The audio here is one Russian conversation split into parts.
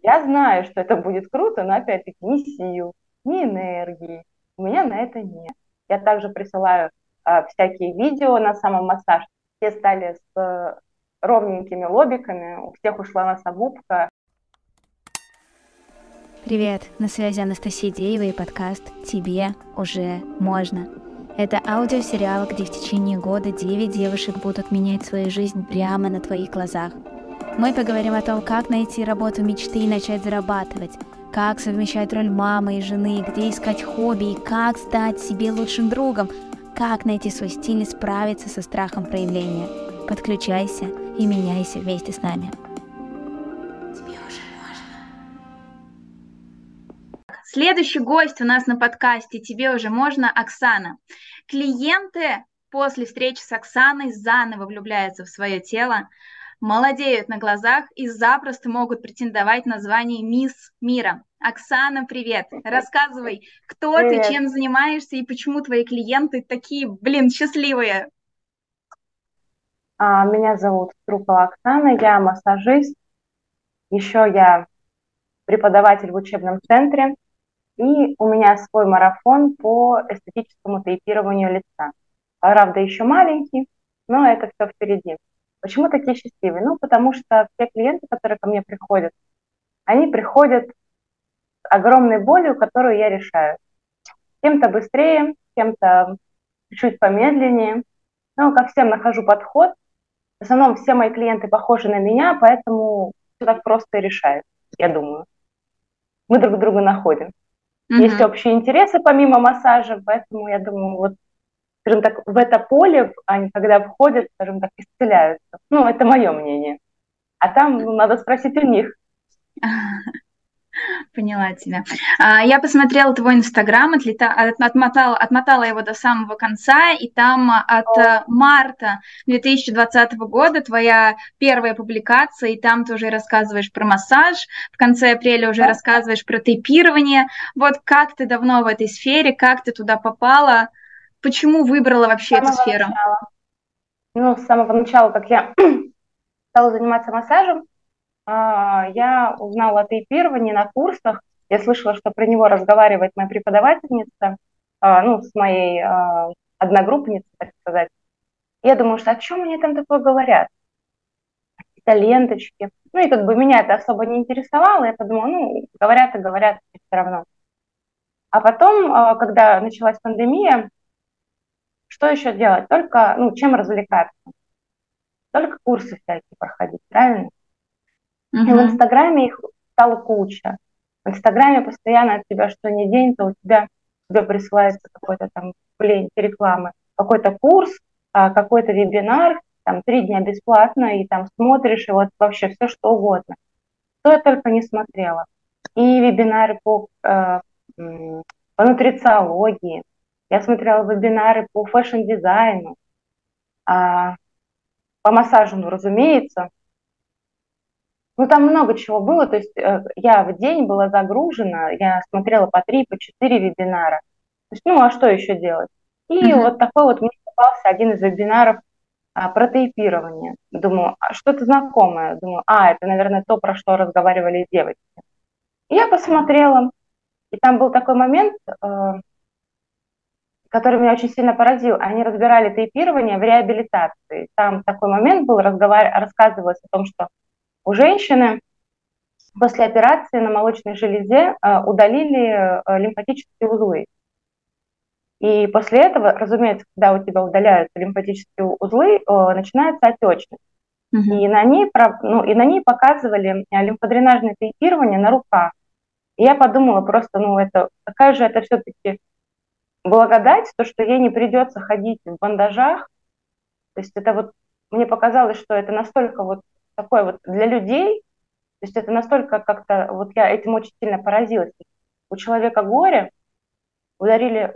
Я знаю, что это будет круто, но, опять-таки, ни сил, ни энергии у меня на это нет. Я также присылаю всякие видео на самомассаж. Все стали с ровненькими лобиками, у всех ушла носогубка. Привет, на связи Анастасия Дейева и подкаст «Тебе уже можно». Это аудиосериал, где в течение года 9 девушек будут менять свою жизнь прямо на твоих глазах. Мы поговорим о том, как найти работу мечты и начать зарабатывать, как совмещать роль мамы и жены, где искать хобби и как стать себе лучшим другом, как найти свой стиль и справиться со страхом проявления. Подключайся и меняйся вместе с нами. Тебе уже можно. Следующий гость у нас на подкасте «Тебе уже можно» Оксана. Клиенты после встречи с Оксаной заново влюбляются в свое тело, молодеют на глазах и запросто могут претендовать на звание «Мисс мира». Оксана, привет! Рассказывай, кто привет. Ты, чем занимаешься и почему твои клиенты такие, счастливые? Меня зовут Струкова Оксана, я массажист, еще я преподаватель в учебном центре, и у меня свой марафон по эстетическому тейпированию лица. Правда, еще маленький, но это все впереди. Почему такие счастливые? Потому что все клиенты, которые ко мне приходят, они приходят с огромной болью, которую я решаю. Кем-то быстрее, кем-то чуть помедленнее. Ко всем нахожу подход. В основном все мои клиенты похожи на меня, поэтому все так просто и решают, я думаю. Мы друг друга находим. Mm-hmm. Есть общие интересы помимо массажа, поэтому я думаю, скажем так, в это поле они, когда входят, скажем так, исцеляются. Это мое мнение. А там надо спросить у них. Поняла тебя. Я посмотрела твой Инстаграм, отмотала его до самого конца, и там от марта 2020 года твоя первая публикация, и там ты уже рассказываешь про массаж, в конце апреля уже рассказываешь про тейпирование. Как ты давно в этой сфере, как ты туда попала? Почему выбрала вообще эту сферу? С самого начала, как я стала заниматься массажем, я узнала о тейпировании на курсах. Я слышала, что про него разговаривает моя преподавательница, с моей одногруппницей, так сказать. Я думаю, что о чем они там такое говорят? Какие-то ленточки. И меня это особо не интересовало. Я подумала, говорят и говорят, и все равно. А потом, когда началась пандемия, что еще делать? Только, чем развлекаться? Только курсы всякие проходить, правильно? Uh-huh. И в Инстаграме их стало куча. В Инстаграме постоянно от тебя что ни день, то тебе присылается какой-то там рекламы, какой-то курс, какой-то вебинар, там 3 дня бесплатно, и там смотришь, и вообще все что угодно. Что я только не смотрела. И вебинары по нутрициологии, я смотрела вебинары по фэшн-дизайну, по массажу, разумеется. Там много чего было, то есть я в день была загружена, я смотрела по 3-4 вебинара. То есть, а что еще делать? И такой мне попался один из вебинаров про тейпирование. Думаю, что-то знакомое. Думаю, это, наверное, то, про что разговаривали девочки. И я посмотрела, и там был такой момент... который меня очень сильно поразил. Они разбирали тейпирование в реабилитации. Там такой момент был, рассказывалось о том, что у женщины после операции на молочной железе удалили лимфатические узлы. И после этого, разумеется, когда у тебя удаляются лимфатические узлы, начинается отечность. Mm-hmm. И на ней показывали лимфодренажное тейпирование на руках. И я подумала просто, какая же это все-таки... благодать, то, что ей не придется ходить в бандажах. То есть это мне показалось, что это настолько такое для людей, то есть это настолько как-то, я этим очень сильно поразилась. У человека горе, удалили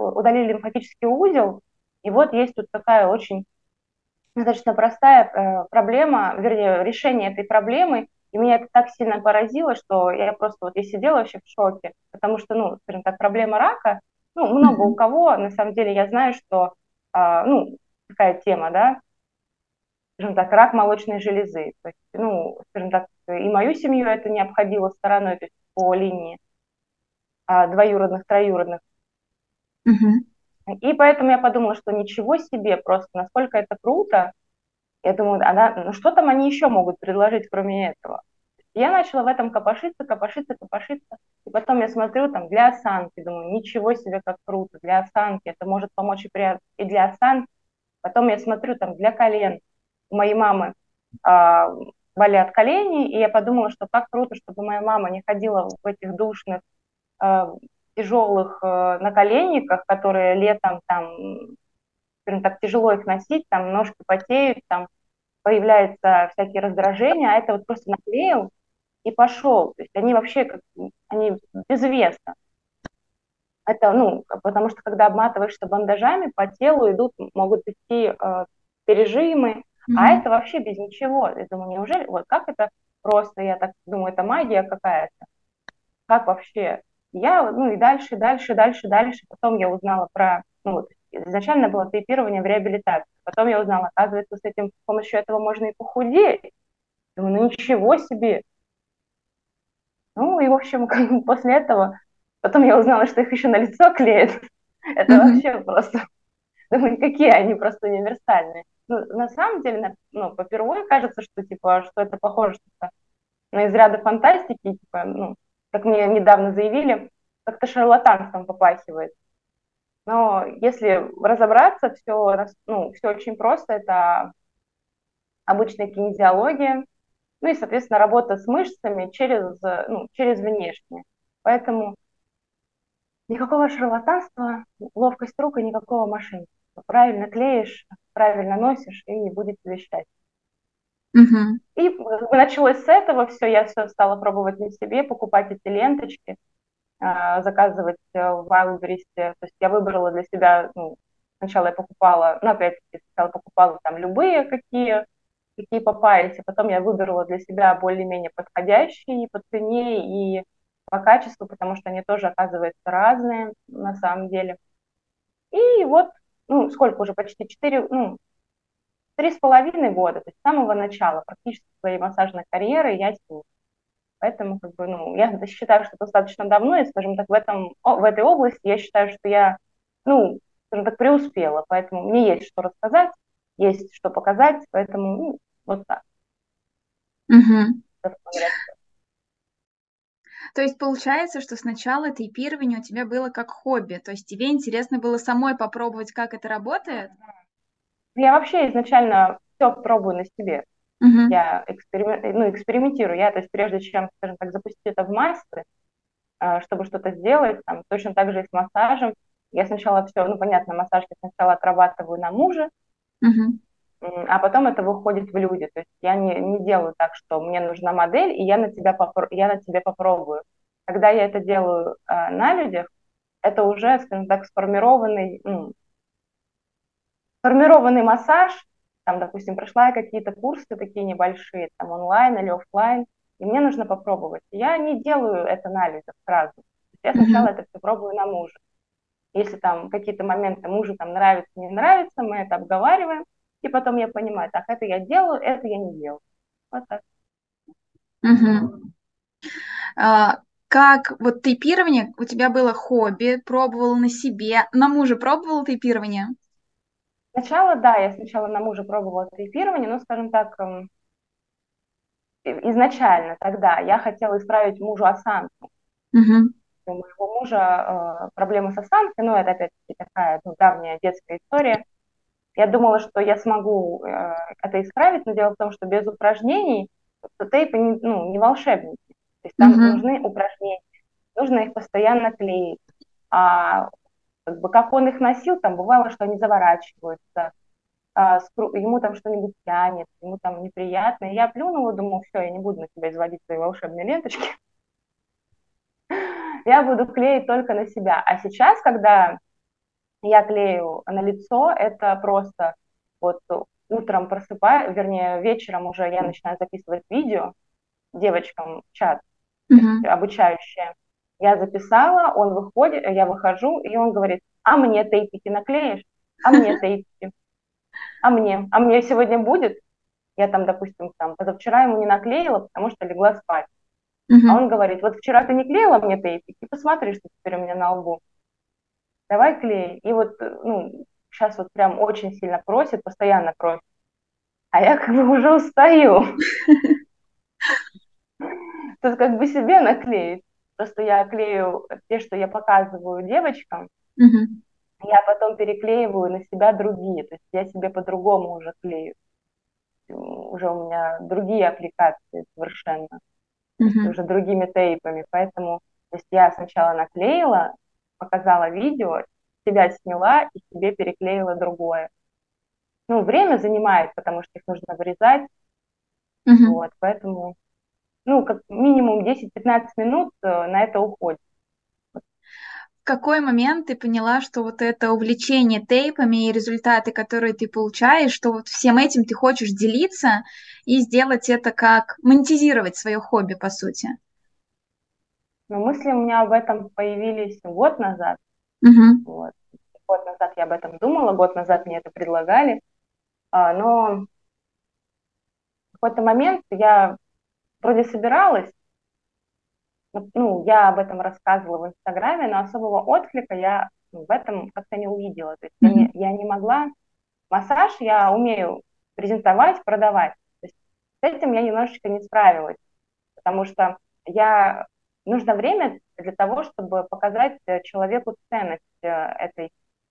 лимфатический узел, и есть тут такая очень достаточно простая проблема, вернее, решение этой проблемы, и меня это так сильно поразило, что я просто я сидела вообще в шоке, потому что, скажем так, проблема рака, много у кого, на самом деле, я знаю, что, такая тема, да, скажем так, рак молочной железы. То есть, ну, скажем так, и мою семью это не обходило стороной, то есть по линии двоюродных, троюродных. Угу. И поэтому я подумала, что ничего себе, просто насколько это круто. Я думаю, ну что там они еще могут предложить, кроме этого? Я начала в этом копошиться, и потом я смотрю там для осанки, думаю, ничего себе, как круто, для осанки, это может помочь и для осанки. Потом я смотрю там для колен, у моей мамы болят колени, и я подумала, что так круто, чтобы моя мама не ходила в этих душных, тяжелых наколенниках, которые летом там, прям так тяжело их носить, там ножки потеют, там появляются всякие раздражения, а это вот просто наклеил, и пошел. То есть они вообще как, они без веса. Это, ну, потому что когда обматываешься бандажами, по телу идут, могут идти пережимы, а это вообще без ничего. Я думаю, неужели, вот как это просто, я так думаю, это магия какая-то. Как вообще? Я, ну и дальше. Потом я узнала про, ну вот, изначально было тейпирование в реабилитации. Потом я узнала, оказывается, с этим, с помощью этого можно и похудеть. Думаю, ну ничего себе. Ну и, в общем, после этого, потом я узнала, что их еще на лицо клеят. Это вообще просто, думаю, какие они просто универсальные. Ну, на самом деле, ну, попервой кажется, что, типа, что это похоже что-то на из ряда фантастики, типа, ну, как мне недавно заявили, как-то шарлатанством попахивает. Но если разобраться, все, ну, все очень просто. Это обычная кинезиология, ну и, соответственно, работа с мышцами через, ну, через внешнее. Поэтому никакого шарлатанства, ловкость рук и никакого мошенничества. Правильно клеишь, правильно носишь, и не будет тебе счастья. Угу. И началось с этого все, я все стала пробовать на себе, покупать эти ленточки, заказывать в Вайлберрисе. То есть я выбрала для себя, ну, сначала я покупала, ну, опять-таки, сначала покупала там любые, какие попались, а потом я выбрала для себя более-менее подходящие и по цене, и по качеству, потому что они тоже, оказывается, разные на самом деле. И вот, ну, сколько уже, почти 4, ну, 3,5 года, то есть с самого начала практически своей массажной карьеры я сижу. Поэтому, как бы, ну, я считаю, что достаточно давно, и, скажем так, в этой области я считаю, что я, ну, скажем так, преуспела, поэтому мне есть что рассказать, есть что показать, поэтому, ну, вот так. Угу. То есть получается, что сначала тейпирование у тебя было как хобби, то есть тебе интересно было самой попробовать, как это работает? Я вообще изначально все пробую на себе. Uh-huh. Я экспериментирую. Я, то есть прежде чем, скажем так, запустить это в массы, чтобы что-то сделать, там, точно так же и с массажем. Я сначала все, ну, понятно, массаж я сначала отрабатываю на муже, а потом это выходит в люди. То есть я не делаю так, что мне нужна модель, и я на тебе попробую. Когда я это делаю на людях, это уже, скажем так, сформированный массаж, там, допустим, прошла я какие-то курсы такие небольшие, там, онлайн или офлайн, и мне нужно попробовать. Я не делаю это на людях сразу. Я сначала это все пробую на мужа. Если там какие-то моменты мужу там нравится, не нравится, мы это обговариваем, и потом я понимаю, так, это я делаю, это я не делаю. Вот так. Как вот тейпирование у тебя было хобби, пробовала на себе, на мужа пробовала тейпирование? Сначала, да, я сначала на мужа пробовала тейпирование, но, скажем так, изначально тогда я хотела исправить мужу осанку. У моего мужа проблемы с осанкой, но это опять-таки такая, ну, давняя детская история. Я думала, что я смогу это исправить, но дело в том, что без упражнений тейпы не, ну, не волшебники. То есть там нужны упражнения, нужно их постоянно клеить. Как бы, как он их носил, там бывало, что они заворачиваются, ему там что-нибудь тянет, ему там неприятно. И я плюнула, думаю, все, я не буду на себя изводить свои волшебные ленточки. Я буду клеить только на себя. А сейчас, когда я клею на лицо, это просто вот утром просыпаюсь, вернее, вечером уже я начинаю записывать видео девочкам в чат, обучающие. Я записала, он выходит, я выхожу, и он говорит, а мне тейпики наклеишь? А мне сегодня будет? Я там, допустим, там, позавчера ему не наклеила, потому что легла спать. Uh-huh. А он говорит, вот вчера ты не клеила мне тейпик, и посмотри, что теперь у меня на лбу. Давай клей. И вот, ну, сейчас вот прям очень сильно просит, постоянно просит. А я как бы уже устаю. Тут как бы себе наклеить. Просто я клею те, что я показываю девочкам, я потом переклеиваю на себя другие. То есть я себе по-другому уже клею. Уже у меня другие аппликации совершенно. Уже другими тейпами. Поэтому то есть я сначала наклеила, показала видео, себя сняла и себе переклеила другое. Ну, время занимает, потому что их нужно вырезать. Вот, поэтому, ну, как минимум 10-15 минут на это уходит. В какой момент ты поняла, что вот это увлечение тейпами и результаты, которые ты получаешь, что вот всем этим ты хочешь делиться и сделать это как монетизировать свое хобби, по сути? Но мысли у меня об этом появились год назад. Вот. Год назад я об этом думала, год назад мне это предлагали. Но в какой-то момент я вроде собиралась, ну, я об этом рассказывала в Инстаграме, но особого отклика я в этом как-то не увидела. То есть я не могла... Массаж я умею презентовать, продавать. То есть с этим я немножечко не справилась, потому что я... Нужно время для того, чтобы показать человеку ценность этой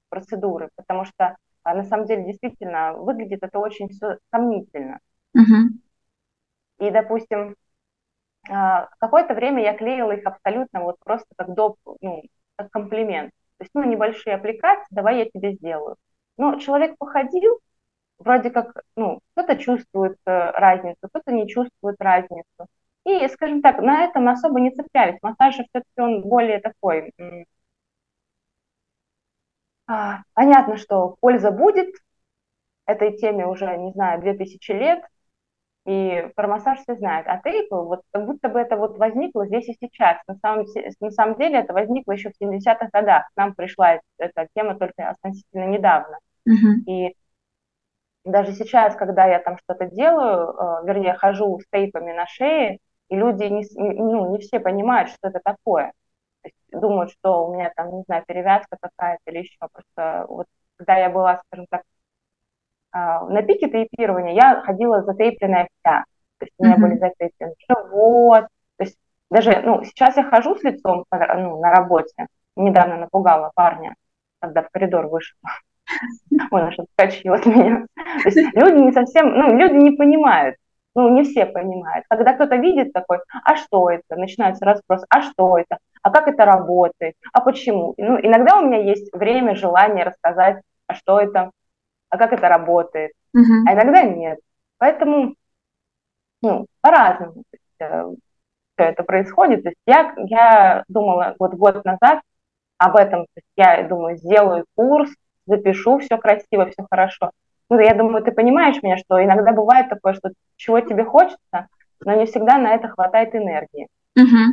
процедуры, потому что на самом деле действительно выглядит это очень все сомнительно. И, допустим, какое-то время я клеила их абсолютно вот просто как доп, ну, как комплимент. То есть, ну, небольшие аппликации, давай я тебе сделаю. Но человек походил, вроде как, ну, кто-то чувствует разницу, кто-то не чувствует разницу. И, скажем так, на этом особо не цеплялись. Массаж все-таки он более такой. Понятно, что польза будет. Этой теме уже, не знаю, 2000 лет. И про массаж все знают. А тейп, вот как будто бы это вот возникло здесь и сейчас. На самом деле это возникло еще в 70-х годах. К нам пришла эта тема только относительно недавно. И даже сейчас, когда я там что-то делаю, вернее, хожу с тейпами на шее, и люди не все понимают, что это такое. То есть думают, что у меня там, не знаю, перевязка какая-то или еще. Просто вот когда я была, скажем так, на пике тейпирования, я ходила затейпленная вся. То есть у меня были затейплены живот. То есть даже, ну, сейчас я хожу с лицом, ну, на работе. Недавно напугала парня, когда в коридор вышла. Ой, она что-то вскочил от меня. То есть люди не совсем, ну, люди не понимают. Ну, не все понимают. Когда кто-то видит такой, а что это? Начинается расспрос, а что это? А как это работает? А почему? Ну, иногда у меня есть время, желание рассказать, а что это? А как это работает? А иногда нет. Поэтому, ну, по-разному все это происходит. То есть я думала вот год назад об этом. То есть я думаю, сделаю курс, запишу, все красиво, все хорошо. Ну, я думаю, ты понимаешь меня, что иногда бывает такое, что чего тебе хочется, но не всегда на это хватает энергии.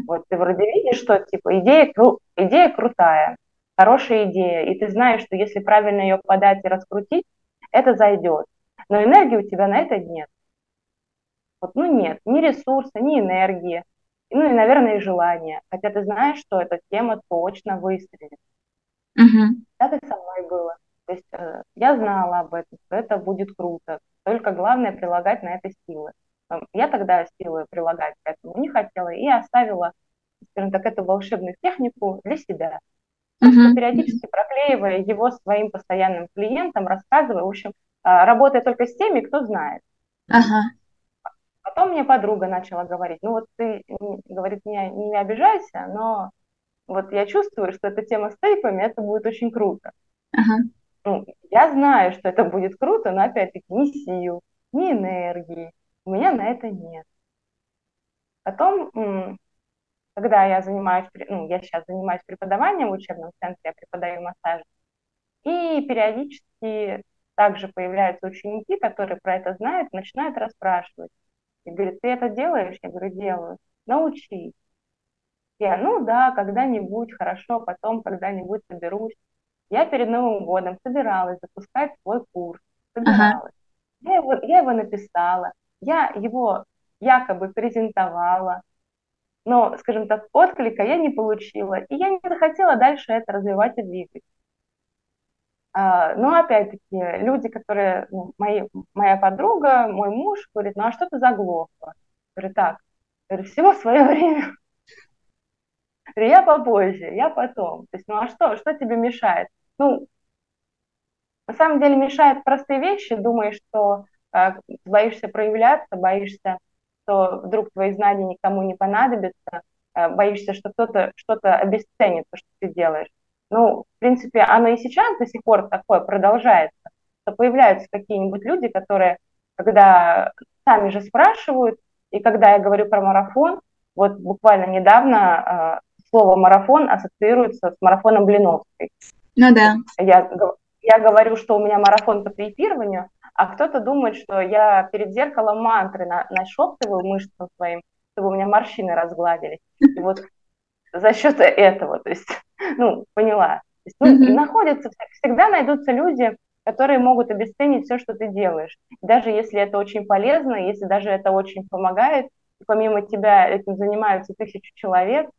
Вот ты вроде видишь, что типа идея крутая, хорошая идея, и ты знаешь, что если правильно ее подать и раскрутить, это зайдет. Но энергии у тебя на это нет. Вот, ну, нет, ни ресурса, ни энергии, ну, и, наверное, и желания. Хотя ты знаешь, что эта тема точно выстрелит. Так и со мной было. То есть я знала об этом, что это будет круто. Только главное прилагать на это силы. Я тогда силы прилагать к этому не хотела и оставила, скажем так, эту волшебную технику для себя. Просто периодически проклеивая его своим постоянным клиентам, рассказывая, в общем, работая только с теми, кто знает. Потом мне подруга начала говорить, ну вот ты, говорит, не обижайся, но вот я чувствую, что эта тема с тейпами, это будет очень круто. Ну, я знаю, что это будет круто, но, опять-таки, ни сил, ни энергии. У меня на это нет. Потом, когда я занимаюсь, ну, я сейчас занимаюсь преподаванием в учебном центре, я преподаю массаж, и периодически также появляются ученики, которые про это знают, начинают расспрашивать. И говорят, ты это делаешь? Я говорю, делаю. Научись. Я, ну да, когда-нибудь, хорошо, потом когда-нибудь соберусь. Я перед Новым годом собиралась запускать свой курс. Я его написала. Я его якобы презентовала, но, скажем так, отклика я не получила, и я не захотела дальше это развивать и двигать. Но опять-таки люди, которые, моя подруга, мой муж, говорит, ну а что ты заглохла? Говорю, так, всего свое время. Я попозже, я потом. То есть, ну а что тебе мешает? Ну, на самом деле мешают простые вещи, думаешь, что боишься проявляться, боишься, что вдруг твои знания никому не понадобятся, боишься, что кто-то что-то обесценит, то, что ты делаешь. Ну, в принципе, оно и сейчас до сих пор такое продолжается, что появляются какие-нибудь люди, которые, когда сами же спрашивают, и когда я говорю про марафон, вот буквально недавно слово «марафон» ассоциируется с марафоном Блиновской. Ну да. Я говорю, что у меня марафон по тейпированию, а кто-то думает, что я перед зеркалом мантры нашептываю мышцам своим, чтобы у меня морщины разгладились. И вот за счет этого, то есть, ну, поняла. То есть, находятся, всегда найдутся люди, которые могут обесценить все, что ты делаешь. Даже если это очень полезно, если даже это очень помогает, помимо тебя этим занимаются 1000 человек,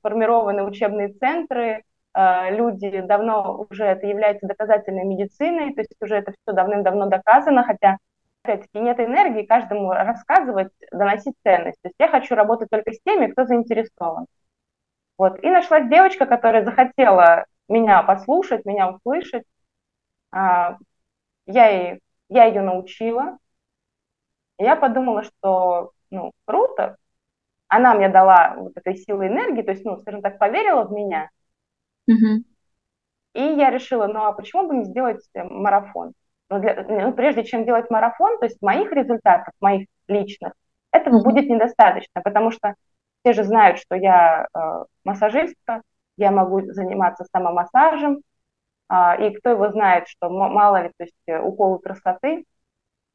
сформированы учебные центры, люди давно уже это является доказательной медициной, то есть уже это все давным-давно доказано, хотя, опять-таки, нет энергии каждому рассказывать, доносить ценность. То есть я хочу работать только с теми, кто заинтересован. Вот. И нашлась девочка, которая захотела меня послушать, меня услышать. Я ее научила. Я подумала, что, ну, круто. Она мне дала вот этой силы энергии, то есть, ну, скажем так, поверила в меня. Угу. И я решила, ну а почему бы не сделать марафон? Прежде чем делать марафон, то есть моих результатов, моих личных, этого будет недостаточно, потому что все же знают, что я массажистка, я могу заниматься самомассажем, и кто его знает, что мало ли, то есть уколы красоты,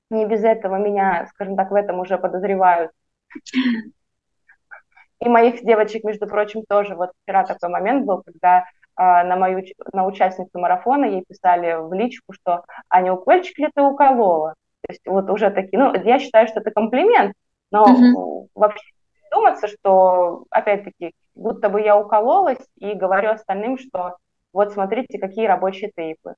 не без этого меня, скажем так, в этом уже подозревают. И моих девочек, между прочим, тоже. Вот вчера такой момент был, когда на участницу марафона ей писали в личку, что «А не укольчик ли ты уколола?» То есть вот уже такие, ну, я считаю, что это комплимент, но вообще думается, что, опять-таки, будто бы я укололась и говорю остальным, что вот смотрите, какие рабочие тейпы.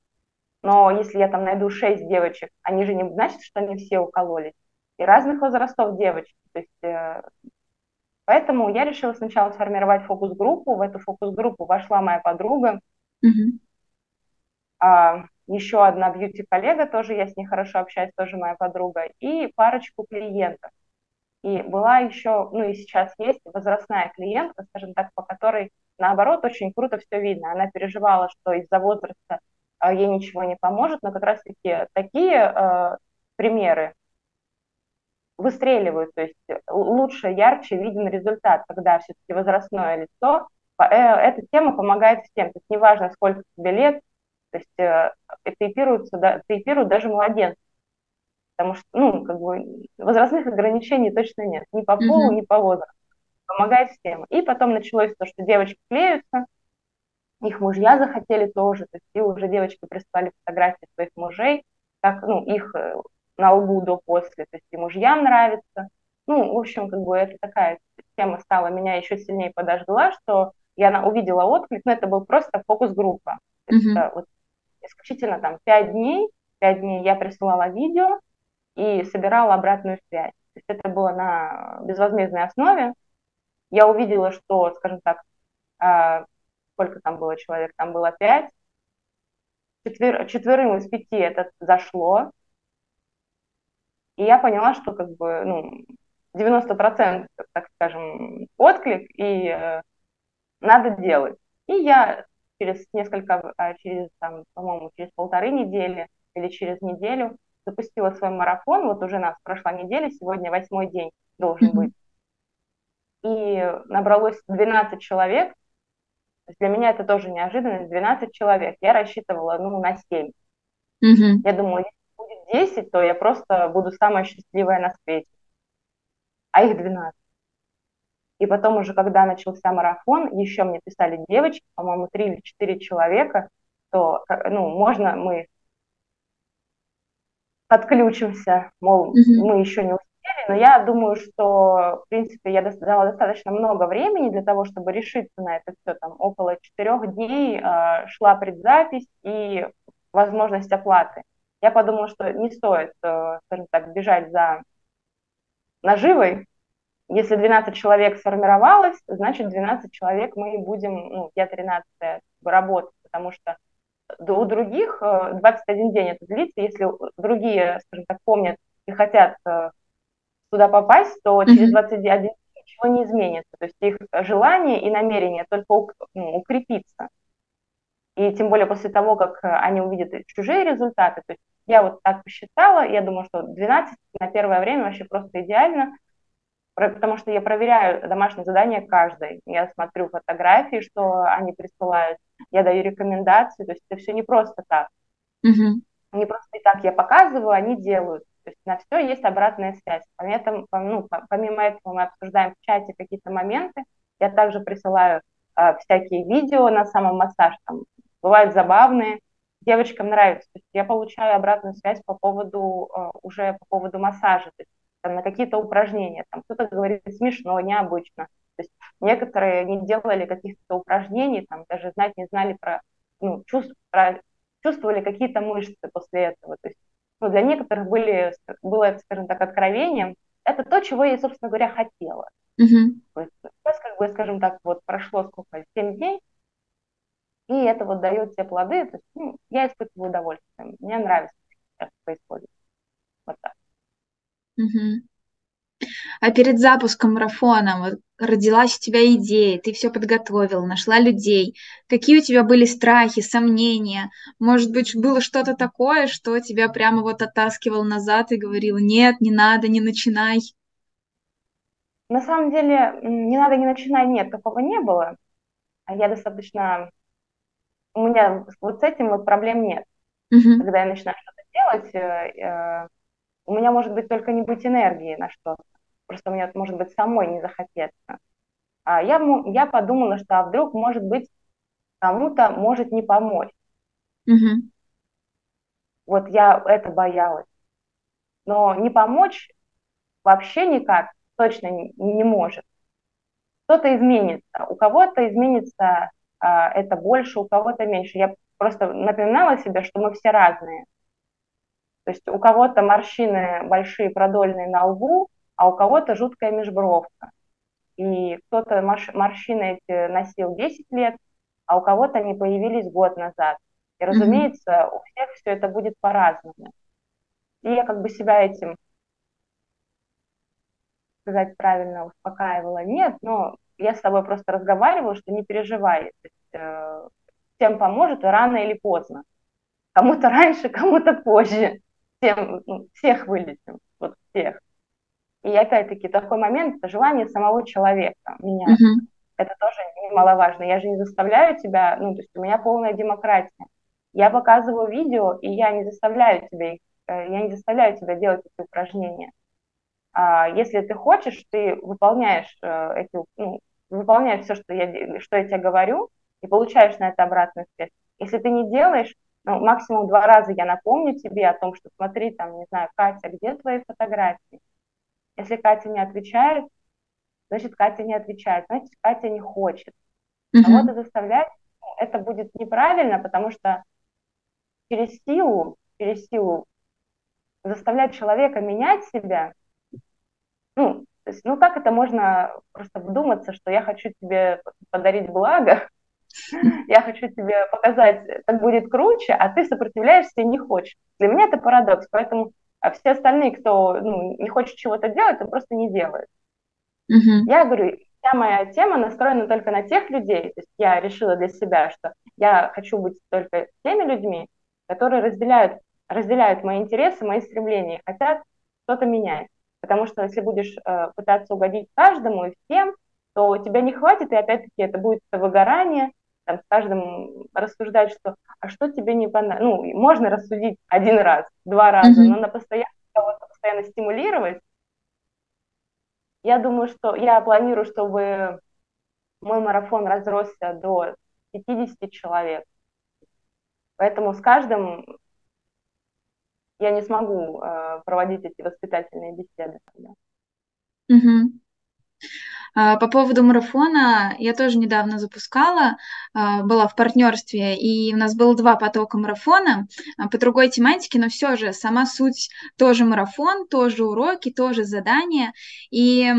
Но если я там найду 6 девочек, они же не значит, что они все укололись. И разных возрастов девочек, то есть... Поэтому я решила сначала сформировать фокус-группу. В эту фокус-группу вошла моя подруга, еще одна бьюти-коллега, тоже я с ней хорошо общаюсь, тоже моя подруга, и парочку клиентов. И была еще, ну и сейчас есть возрастная клиентка, скажем так, по которой, наоборот, очень круто все видно. Она переживала, что из-за возраста ей ничего не поможет, но как раз-таки такие примеры выстреливают, то есть лучше, ярче виден результат, когда все-таки возрастное лицо, эта тема помогает всем, то есть неважно, сколько тебе лет, то есть тейпируют даже младенцы, потому что, ну, как бы возрастных ограничений точно нет, ни по полу, ни по возрасту, помогает всем. И потом началось то, что девочки клеются, их мужья захотели тоже, то есть и уже девочки прислали фотографии своих мужей, как, ну, их на лбу до-после, то есть и мужьям нравится. Ну, в общем, как бы это такая тема стала, меня еще сильнее подожгла, что я увидела отклик, но это был просто фокус-группа. То есть вот исключительно там 5 дней я присылала видео и собирала обратную связь. То есть это было на безвозмездной основе. Я увидела, что, скажем так, сколько там было человек, там было 5, четверым из 5 это зашло. И я поняла, что как бы, ну, 90%, так скажем, отклик, и надо делать. И я через 1,5 недели или через неделю запустила свой марафон. Вот уже нас прошла неделя, сегодня 8-й день должен быть. И набралось 12 человек. То есть для меня это тоже неожиданность. 12 человек. Я рассчитывала, на 7. Я думала, 10, то я просто буду самая счастливая на свете. А их 12. И потом уже, когда начался марафон, еще мне писали девочки, по-моему, 3 или 4 человека, то, можно мы отключимся, мол, мы еще не успели, но я думаю, что, в принципе, я дала достаточно много времени для того, чтобы решиться на это все, там, около 4 дней шла предзапись и возможность оплаты. Я подумала, что не стоит, скажем так, бежать за наживой. Если 12 человек сформировалось, значит, 12 человек мы будем, ну, я 13-я, работать, потому что у других 21 день это длится. Если другие, скажем так, помнят и хотят туда попасть, то через 21 день ничего не изменится. То есть их желание и намерение только укрепится. И тем более после того, как они увидят чужие результаты. То есть я вот так посчитала, я думаю, что 12 на первое время вообще просто идеально, потому что я проверяю домашнее задание каждой. Я смотрю фотографии, что они присылают, я даю рекомендации. То есть это все не просто так. Не просто так я показываю, они делают. То есть на все есть обратная связь. Поэтому, помимо этого мы обсуждаем в чате какие-то моменты. Я также присылаю всякие видео на самомассаж, там, бывают забавные, девочкам нравится. То есть я получаю обратную связь по поводу, уже по поводу массажа, то есть, там, на какие-то упражнения. Там кто-то говорит смешно, необычно. То есть некоторые не делали каких-то упражнений, там, даже знать не знали про, чувствовали какие-то мышцы после этого. То есть, для некоторых было, скажем так, откровением. Это то, чего я, собственно говоря, хотела. То есть сейчас, скажем так, вот прошло сколько, 7 дней, и это вот дает все плоды. То есть, я испытываю удовольствие. Мне нравится, что сейчас происходит. Вот так. А перед запуском марафона родилась у тебя идея, ты все подготовила, нашла людей. Какие у тебя были страхи, сомнения? Может быть, было что-то такое, что тебя прямо вот оттаскивало назад и говорило: нет, не надо, не начинай? На самом деле, не надо, не начинай, нет, такого не было. У меня вот с этим вот проблем нет. Когда я начинаю что-то делать, у меня может быть только не быть энергии на что-то. Просто у меня, может быть, самой не захотеться. А я подумала, что вдруг, может быть, кому-то может не помочь. Вот я это боялась. Но не помочь вообще никак точно не может. Кто-то изменится. У кого-то изменится это больше, у кого-то меньше. Я просто напоминала себе, что мы все разные. То есть у кого-то морщины большие, продольные на лбу, а у кого-то жуткая межбровка. И кто-то морщины эти носил 10 лет, а у кого-то они появились год назад. И, разумеется, у всех все это будет по-разному. И я как бы себя этим, сказать правильно, успокаивала. Нет, но я с собой просто разговаривала, что не переживай. То есть, всем поможет рано или поздно. Кому-то раньше, кому-то позже. Всех вылечим. Вот всех. И опять-таки такой момент – это желание самого человека, меня. Это тоже немаловажно. Я же не заставляю тебя, то есть у меня полная демократия. Я показываю видео, и я не заставляю тебя делать эти упражнения. Если ты хочешь, ты выполняешь выполняешь все, что я тебе говорю, и получаешь на это обратную связь. Если ты не делаешь, максимум 2 раза я напомню тебе о том, что смотри, там, не знаю, Катя, где твои фотографии? Если Катя не отвечает, значит, Катя не отвечает, значит, Катя не хочет. Кого-то заставлять, это будет неправильно, потому что через силу заставлять человека менять себя, как это можно просто вдуматься, что я хочу тебе подарить благо, я хочу тебе показать, так будет круче, а ты сопротивляешься и не хочешь. Для меня это парадокс, поэтому все остальные, кто не хочет чего-то делать, он просто не делает. Я говорю, вся моя тема настроена только на тех людей, то есть я решила для себя, что я хочу быть только теми людьми, которые разделяют мои интересы, мои стремления, хотят что-то менять. Потому что если будешь пытаться угодить каждому и всем, то тебя не хватит, и опять-таки это будет выгорание, там, с каждым рассуждать, что «а что тебе не понравилось?» Можно рассудить 1 раз, 2 раза, но на постоянно кого-то постоянно стимулировать. Я думаю, что я планирую, чтобы мой марафон разросся до 50 человек. Поэтому с каждым я не смогу проводить эти воспитательные беседы. Угу. По поводу марафона я тоже недавно запускала, была в партнерстве, и у нас было 2 потока марафона по другой тематике, но все же сама суть тоже марафон, тоже уроки, тоже задания. И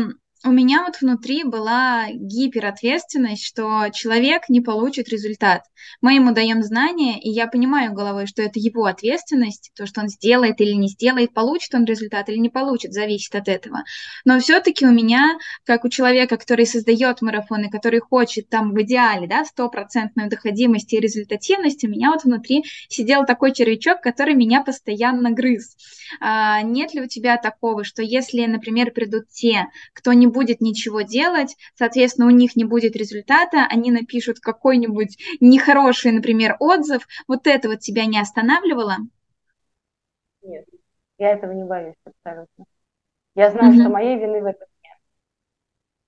у меня вот внутри была гиперответственность, что человек не получит результат. Мы ему даем знания, и я понимаю головой, что это его ответственность, то, что он сделает или не сделает, получит он результат или не получит, зависит от этого. Но все-таки у меня, как у человека, который создает марафон и который хочет там в идеале, да, 100% доходимости и результативности, у меня вот внутри сидел такой червячок, который меня постоянно грыз. А нет ли у тебя такого, что если, например, придут те, кто не будет ничего делать, соответственно, у них не будет результата, они напишут какой-нибудь нехороший, например, отзыв, вот это вот тебя не останавливало? Нет, я этого не боюсь абсолютно. Я знаю, что моей вины в этом нет.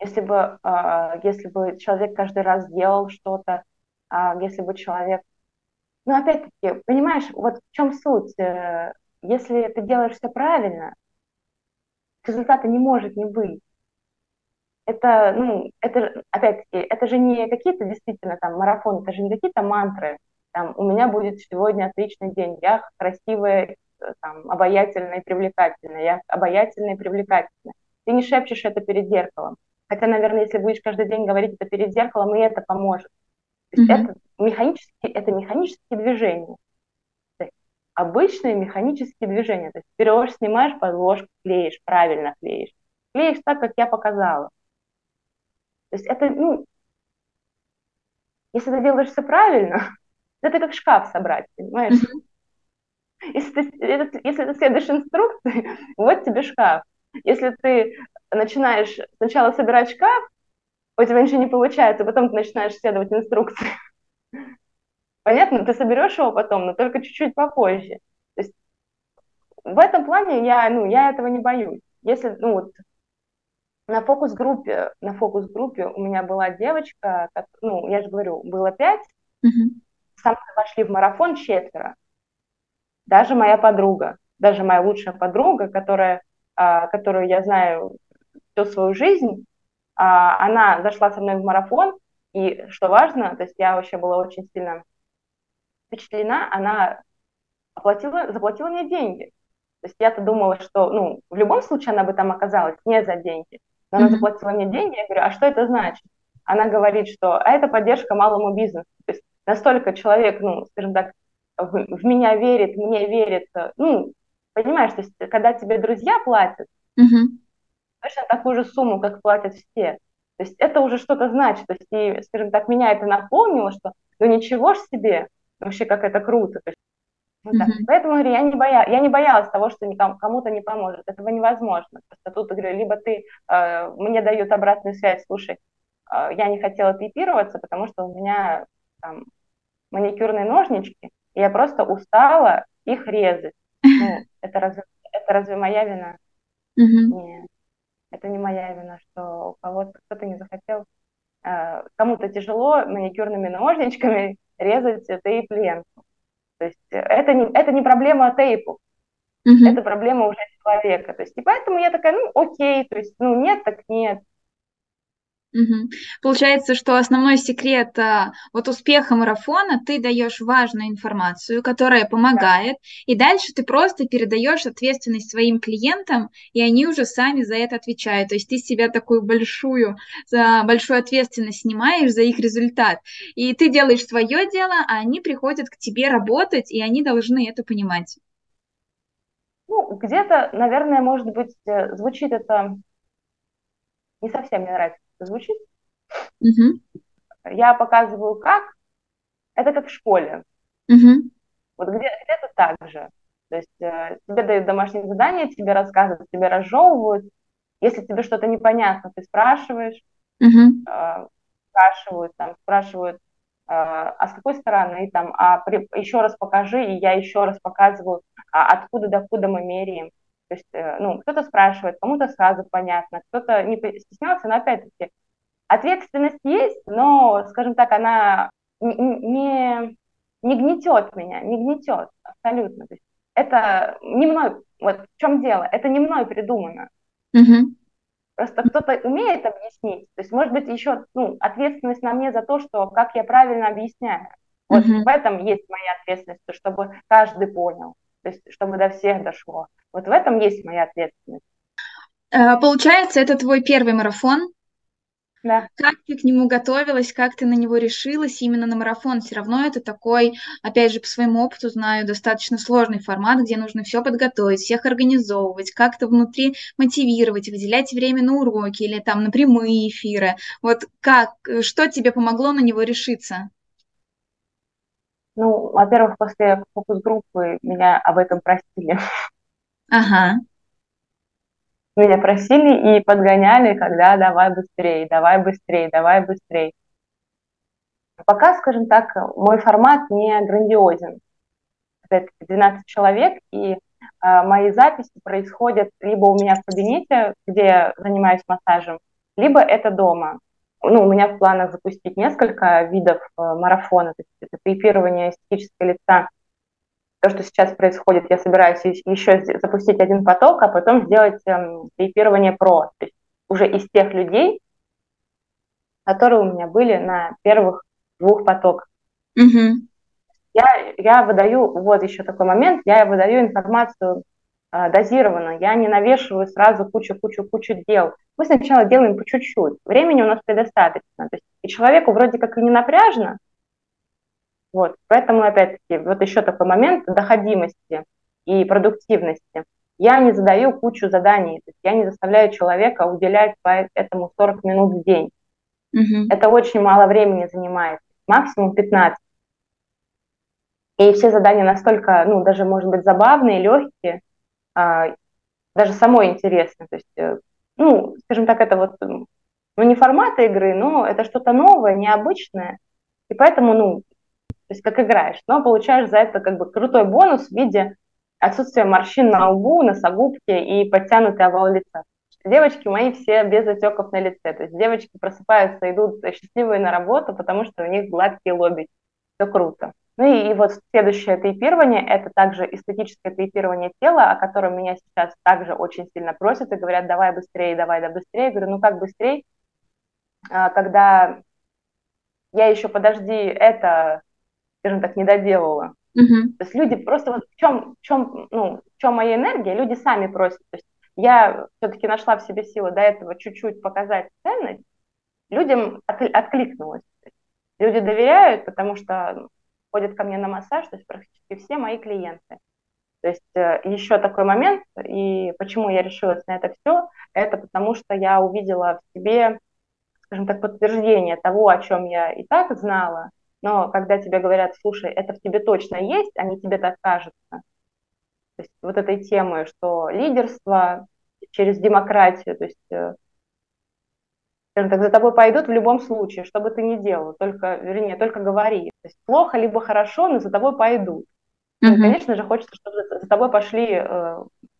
Если бы человек каждый раз делал что-то, если бы человек... Ну, опять-таки, понимаешь, вот в чем суть? Если ты делаешь все правильно, результата не может не быть. Это, опять-таки, это же не какие-то действительно там марафоны, это же не какие-то мантры. Там, у меня будет сегодня отличный день, я красивая, там, обаятельная и привлекательная, Ты не шепчешь это перед зеркалом. Хотя, наверное, если будешь каждый день говорить это перед зеркалом, и это поможет. То есть это механические движения. То есть обычные механические движения. То есть берешь, снимаешь подложку, клеишь, правильно клеишь. Клеишь так, как я показала. То есть это, если ты делаешь все правильно, это как шкаф собрать, понимаешь? Если ты следуешь инструкции, вот тебе шкаф. Если ты начинаешь сначала собирать шкаф, у тебя ничего не получается, потом ты начинаешь следовать инструкции. Понятно, ты соберешь его потом, но только чуть-чуть попозже. То есть в этом плане я этого не боюсь. Если, На фокус-группе у меня была девочка, я же говорю, было 5, со мной вошли в марафон 4. Даже моя лучшая подруга, которую я знаю всю свою жизнь, она зашла со мной в марафон, и, что важно, то есть я вообще была очень сильно впечатлена, она заплатила мне деньги. То есть я-то думала, что, в любом случае она бы там оказалась не за деньги. Но она заплатила мне деньги, я говорю, а что это значит? Она говорит, что это поддержка малому бизнесу. То есть настолько человек, скажем так, в меня верит, мне верит. Понимаешь, то есть когда тебе друзья платят, точно такую же сумму, как платят все. То есть это уже что-то значит. То есть, и, скажем так, меня это наполнило, что ничего ж себе, вообще как это круто. Поэтому я не боялась того, что кому-то не поможет. Этого невозможно. Просто тут, говорю, либо ты мне дают обратную связь, слушай, я не хотела тейпироваться, потому что у меня там маникюрные ножнички, и я просто устала их резать. Это разве моя вина? Нет, это не моя вина, что у кого-то кто-то не захотел. Кому-то тяжело маникюрными ножничками резать тейп-ленту. То есть это не проблема тейпу, это проблема уже человека. То есть, и поэтому я такая, окей, то есть, нет, так нет. Получается, что основной секрет вот успеха марафона, ты даешь важную информацию, которая помогает, и дальше ты просто передаешь ответственность своим клиентам, и они уже сами за это отвечают. То есть ты с себя такую большую ответственность снимаешь за их результат, и ты делаешь свое дело, а они приходят к тебе работать, и они должны это понимать. Где-то, наверное, может быть, звучит это не совсем мне нравится. Звучит? Я показываю, как. Это как в школе. Вот где-то так же. То есть тебе дают домашние задания, тебе рассказывают, тебе разжевывают. Если тебе что-то непонятно, ты спрашиваешь. Спрашивают, а с какой стороны, там, еще раз покажи, и я еще раз показываю, откуда докуда мы меряем. То есть, кто-то спрашивает, кому-то сразу понятно, кто-то не стеснялся, но опять-таки ответственность есть, но, скажем так, она не гнетет меня, абсолютно. То есть это не мной, вот в чем дело, это не мной придумано. Просто кто-то умеет объяснить. То есть, может быть, еще ответственность на мне за то, что как я правильно объясняю. Вот в этом есть моя ответственность, чтобы каждый понял, то есть, чтобы до всех дошло. Вот в этом есть моя ответственность. Получается, это твой первый марафон. Да. Как ты к нему готовилась, как ты на него решилась именно на марафон? Все равно это такой, опять же, по своему опыту знаю, достаточно сложный формат, где нужно все подготовить, всех организовывать, как-то внутри мотивировать, выделять время на уроки или там на прямые эфиры. Вот как, что тебе помогло на него решиться? Ну, во-первых, после фокус-группы меня об этом просили. Ага. Меня просили и подгоняли, когда давай быстрее. Пока, скажем так, мой формат не грандиозен. Это 12 человек, и мои записи происходят либо у меня в кабинете, где я занимаюсь массажем, либо это дома. У меня в планах запустить несколько видов марафона. То есть это тейпирование эстетического лица. То, что сейчас происходит, я собираюсь еще запустить один поток, а потом сделать тейпирование про. То есть уже из тех людей, которые у меня были на первых 2 потоках. Mm-hmm. Я выдаю, вот еще такой момент, я выдаю информацию дозированно, я не навешиваю сразу кучу дел. Мы сначала делаем по чуть-чуть, времени у нас предостаточно. То есть и человеку вроде как и не напряжно. Вот, поэтому, опять-таки, вот еще такой момент доходимости и продуктивности. Я не задаю кучу заданий, то есть я не заставляю человека уделять этому 40 минут в день. Угу. Это очень мало времени занимает, максимум 15. И все задания настолько, даже, может быть, забавные, легкие, даже самой интересно. То есть, скажем так, это вот, не формат игры, но это что-то новое, необычное, и поэтому, то есть как играешь, но получаешь за это как бы крутой бонус в виде отсутствия морщин на лбу, носогубке и подтянутый овал лица. Девочки мои все без отеков на лице, то есть девочки просыпаются, идут счастливые на работу, потому что у них гладкие лобики, все круто. И вот следующее тейпирование, это также эстетическое тейпирование тела, о котором меня сейчас также очень сильно просят и говорят, давай быстрее. Я говорю, как быстрее, когда я еще подожди это... скажем так, не доделала. Uh-huh. То есть люди просто вот в чем моя энергия, люди сами просят. То есть я все-таки нашла в себе силы до этого чуть-чуть показать ценность, людям откликнулось. Люди доверяют, потому что ходят ко мне на массаж, то есть практически все мои клиенты. То есть еще такой момент, и почему я решилась на это все, это потому что я увидела в себе, скажем так, подтверждение того, о чем я и так знала. Но когда тебе говорят, слушай, это в тебе точно есть, а не тебе так кажется. То есть вот этой темы, что лидерство через демократию, то есть, скажем так, за тобой пойдут в любом случае, что бы ты ни делал, только говори. То есть плохо либо хорошо, но за тобой пойдут. Mm-hmm. И, конечно же, хочется, чтобы за тобой пошли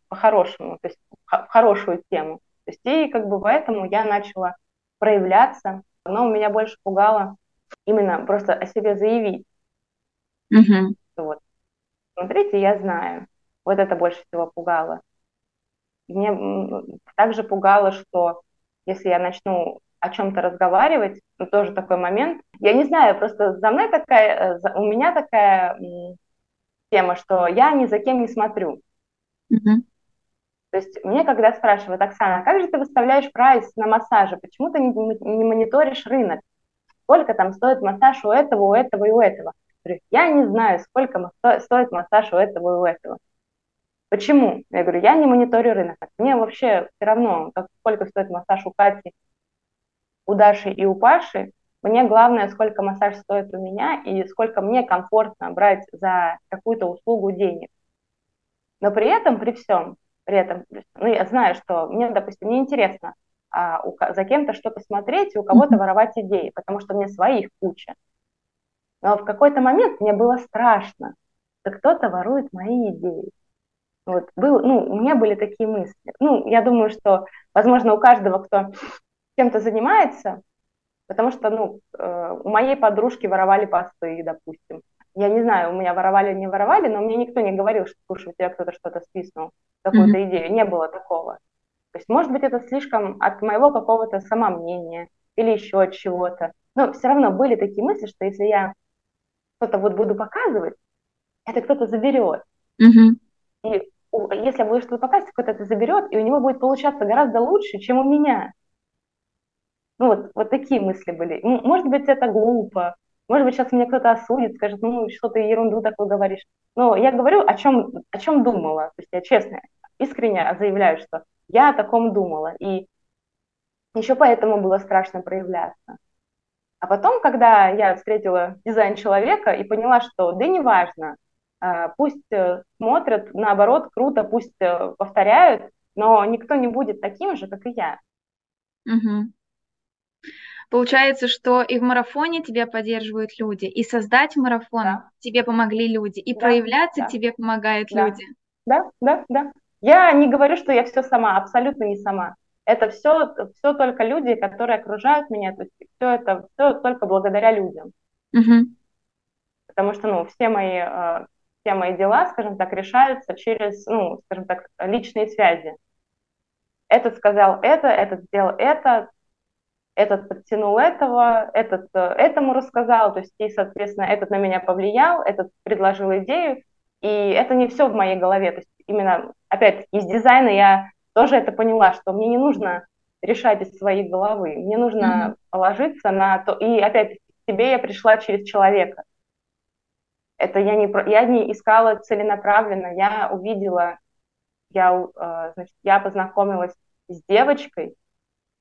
по-хорошему, то есть в хорошую тему. То есть и как бы поэтому я начала проявляться, но меня больше пугало именно просто о себе заявить. Угу. Вот. Смотрите, я знаю. Вот это больше всего пугало. Мне также пугало, что если я начну о чем-то разговаривать, тоже такой момент. Я не знаю, просто у меня такая тема, что я ни за кем не смотрю. Угу. То есть мне когда спрашивают, Оксана, а как же ты выставляешь прайс на массаже? Почему ты не мониторишь рынок? Сколько там стоит массаж у этого и у этого? Я не знаю, сколько стоит массаж у этого и у этого. Почему? Я говорю, я не мониторю рынок. Мне вообще все равно, сколько стоит массаж у Кати, у Даши и у Паши. Мне главное, сколько массаж стоит у меня и сколько мне комфортно брать за какую-то услугу денег. Но при этом, я знаю, что мне, допустим, неинтересно за кем-то что-то смотреть и у кого-то воровать идеи, потому что мне своих куча. Но в какой-то момент мне было страшно, что кто-то ворует мои идеи. Вот, у меня были такие мысли. Я думаю, что, возможно, у каждого, кто чем-то занимается, потому что, у моей подружки воровали посты, допустим. Я не знаю, у меня воровали, не воровали, но мне никто не говорил, что, слушай, у тебя кто-то что-то списнул, какую-то идею. Не было такого. То есть, может быть, это слишком от моего какого-то самомнения или еще от чего-то. Но все равно были такие мысли, что если я что-то вот буду показывать, это кто-то заберет. Mm-hmm. И если я буду что-то показывать, кто-то это заберет, и у него будет получаться гораздо лучше, чем у меня. Ну, вот такие мысли были. Может быть, это глупо. Может быть, сейчас меня кто-то осудит, скажет, ну, что ты ерунду такую говоришь. Но я говорю, о чем думала. То есть я честно, искренне заявляю, что я о таком думала. И еще поэтому было страшно проявляться. А потом, когда я встретила дизайн человека и поняла, что да неважно, пусть смотрят, наоборот, круто, пусть повторяют, но никто не будет таким же, как и я. Угу. Получается, что и в марафоне тебя поддерживают люди, и создать марафон да. тебе помогли люди, и да, проявляться да. тебе помогают да. люди. Да. Я не говорю, что я все сама, абсолютно не сама. Это все только люди, которые окружают меня, то есть все только благодаря людям. Угу. Потому что, все мои дела, скажем так, решаются через, личные связи. Этот сказал это, этот сделал это, этот подтянул этого, этот этому рассказал, то есть, и, соответственно, этот на меня повлиял, этот предложил идею, и это не все в моей голове, то есть именно, опять, из дизайна я тоже это поняла, что мне не нужно решать из своей головы, мне нужно положиться на то, и опять, к себе я пришла через человека, это я не искала целенаправленно, я увидела, я познакомилась с девочкой,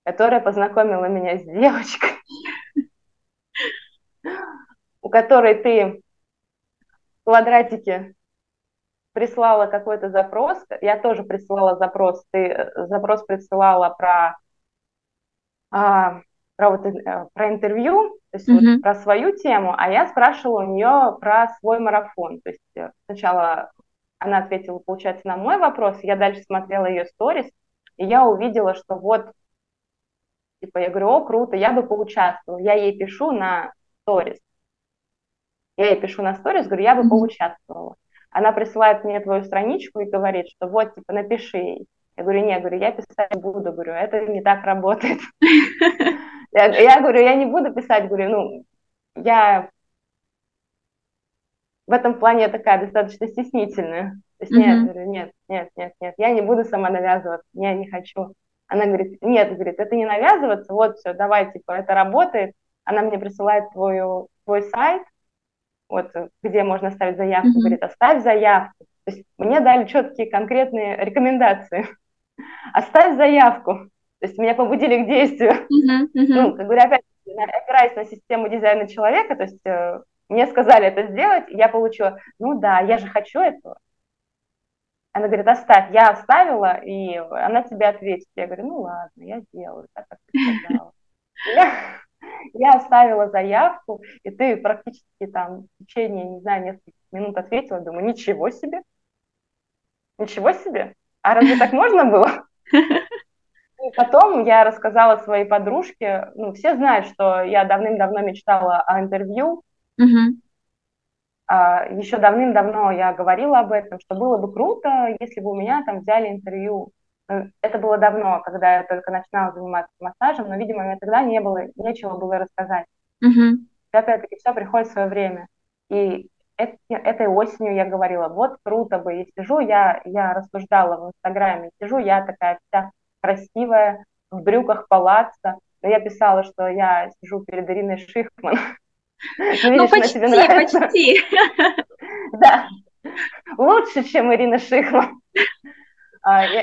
которая познакомила меня с девочкой, у которой ты в квадратике прислала какой-то запрос, я тоже присылала запрос, ты запрос присылала про интервью, то есть вот про свою тему, а я спрашивала у нее про свой марафон, то есть сначала она ответила, получается, на мой вопрос, я дальше смотрела ее сторис, и я увидела, что я говорю, круто, я бы поучаствовала. Я ей пишу на сторис. Говорю, я бы поучаствовала. Она присылает мне твою страничку и говорит, что напиши ей. Я говорю, я писать буду, это не так работает. Я говорю, я не буду писать, я в этом плане такая достаточно стеснительная. То есть нет, я не буду сама навязываться, я не хочу. Она говорит, нет, это не навязываться, все, давай, это работает. Она мне присылает твой сайт, где можно оставить заявку, говорит, оставь заявку. То есть мне дали четкие конкретные рекомендации. Оставь заявку. То есть меня побудили к действию. Опять, опираясь на систему дизайна человека, то есть мне сказали это сделать, я получила, я же хочу этого. Она говорит, оставь. Я оставила, и она тебе ответит. Я говорю, ладно, я делаю, так как ты сказала. Я оставила заявку, и ты практически в течение, нескольких минут ответила. Думаю, ничего себе. А разве так можно было? И потом я рассказала своей подружке. Все знают, что я давным-давно мечтала о интервью. Еще давным-давно я говорила об этом, что было бы круто, если бы у меня взяли интервью. Это было давно, когда я только начинала заниматься массажем, но, видимо, мне тогда нечего было рассказать. Опять-таки, все приходит в свое время. И этой осенью я говорила, круто бы, и сижу, я рассуждала в Инстаграме, сижу, я такая вся красивая, в брюках палаццо, но я писала, что я сижу перед Ириной Шихман. Видишь, почти. Да, лучше, чем Ирина Шихман.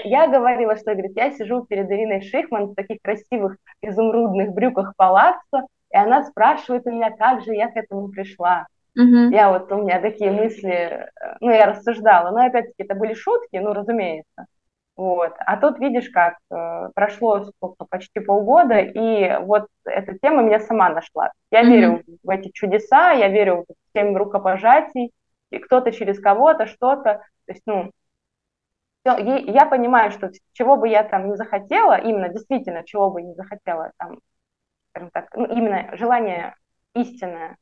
Я говорила, что я сижу перед Ириной Шихман в таких красивых изумрудных брюках палаццо, и она спрашивает у меня, как же я к этому пришла. Я у меня такие мысли, я рассуждала, но опять-таки это были шутки, разумеется. А тут, видишь, как прошло почти полгода, и эта тема меня сама нашла. Я верю в эти чудеса, я верю в тему рукопожатий, и кто-то через кого-то, что-то. То есть, я понимаю, что чего бы я не захотела, именно действительно, чего бы не захотела, скажем так, именно желание истинное,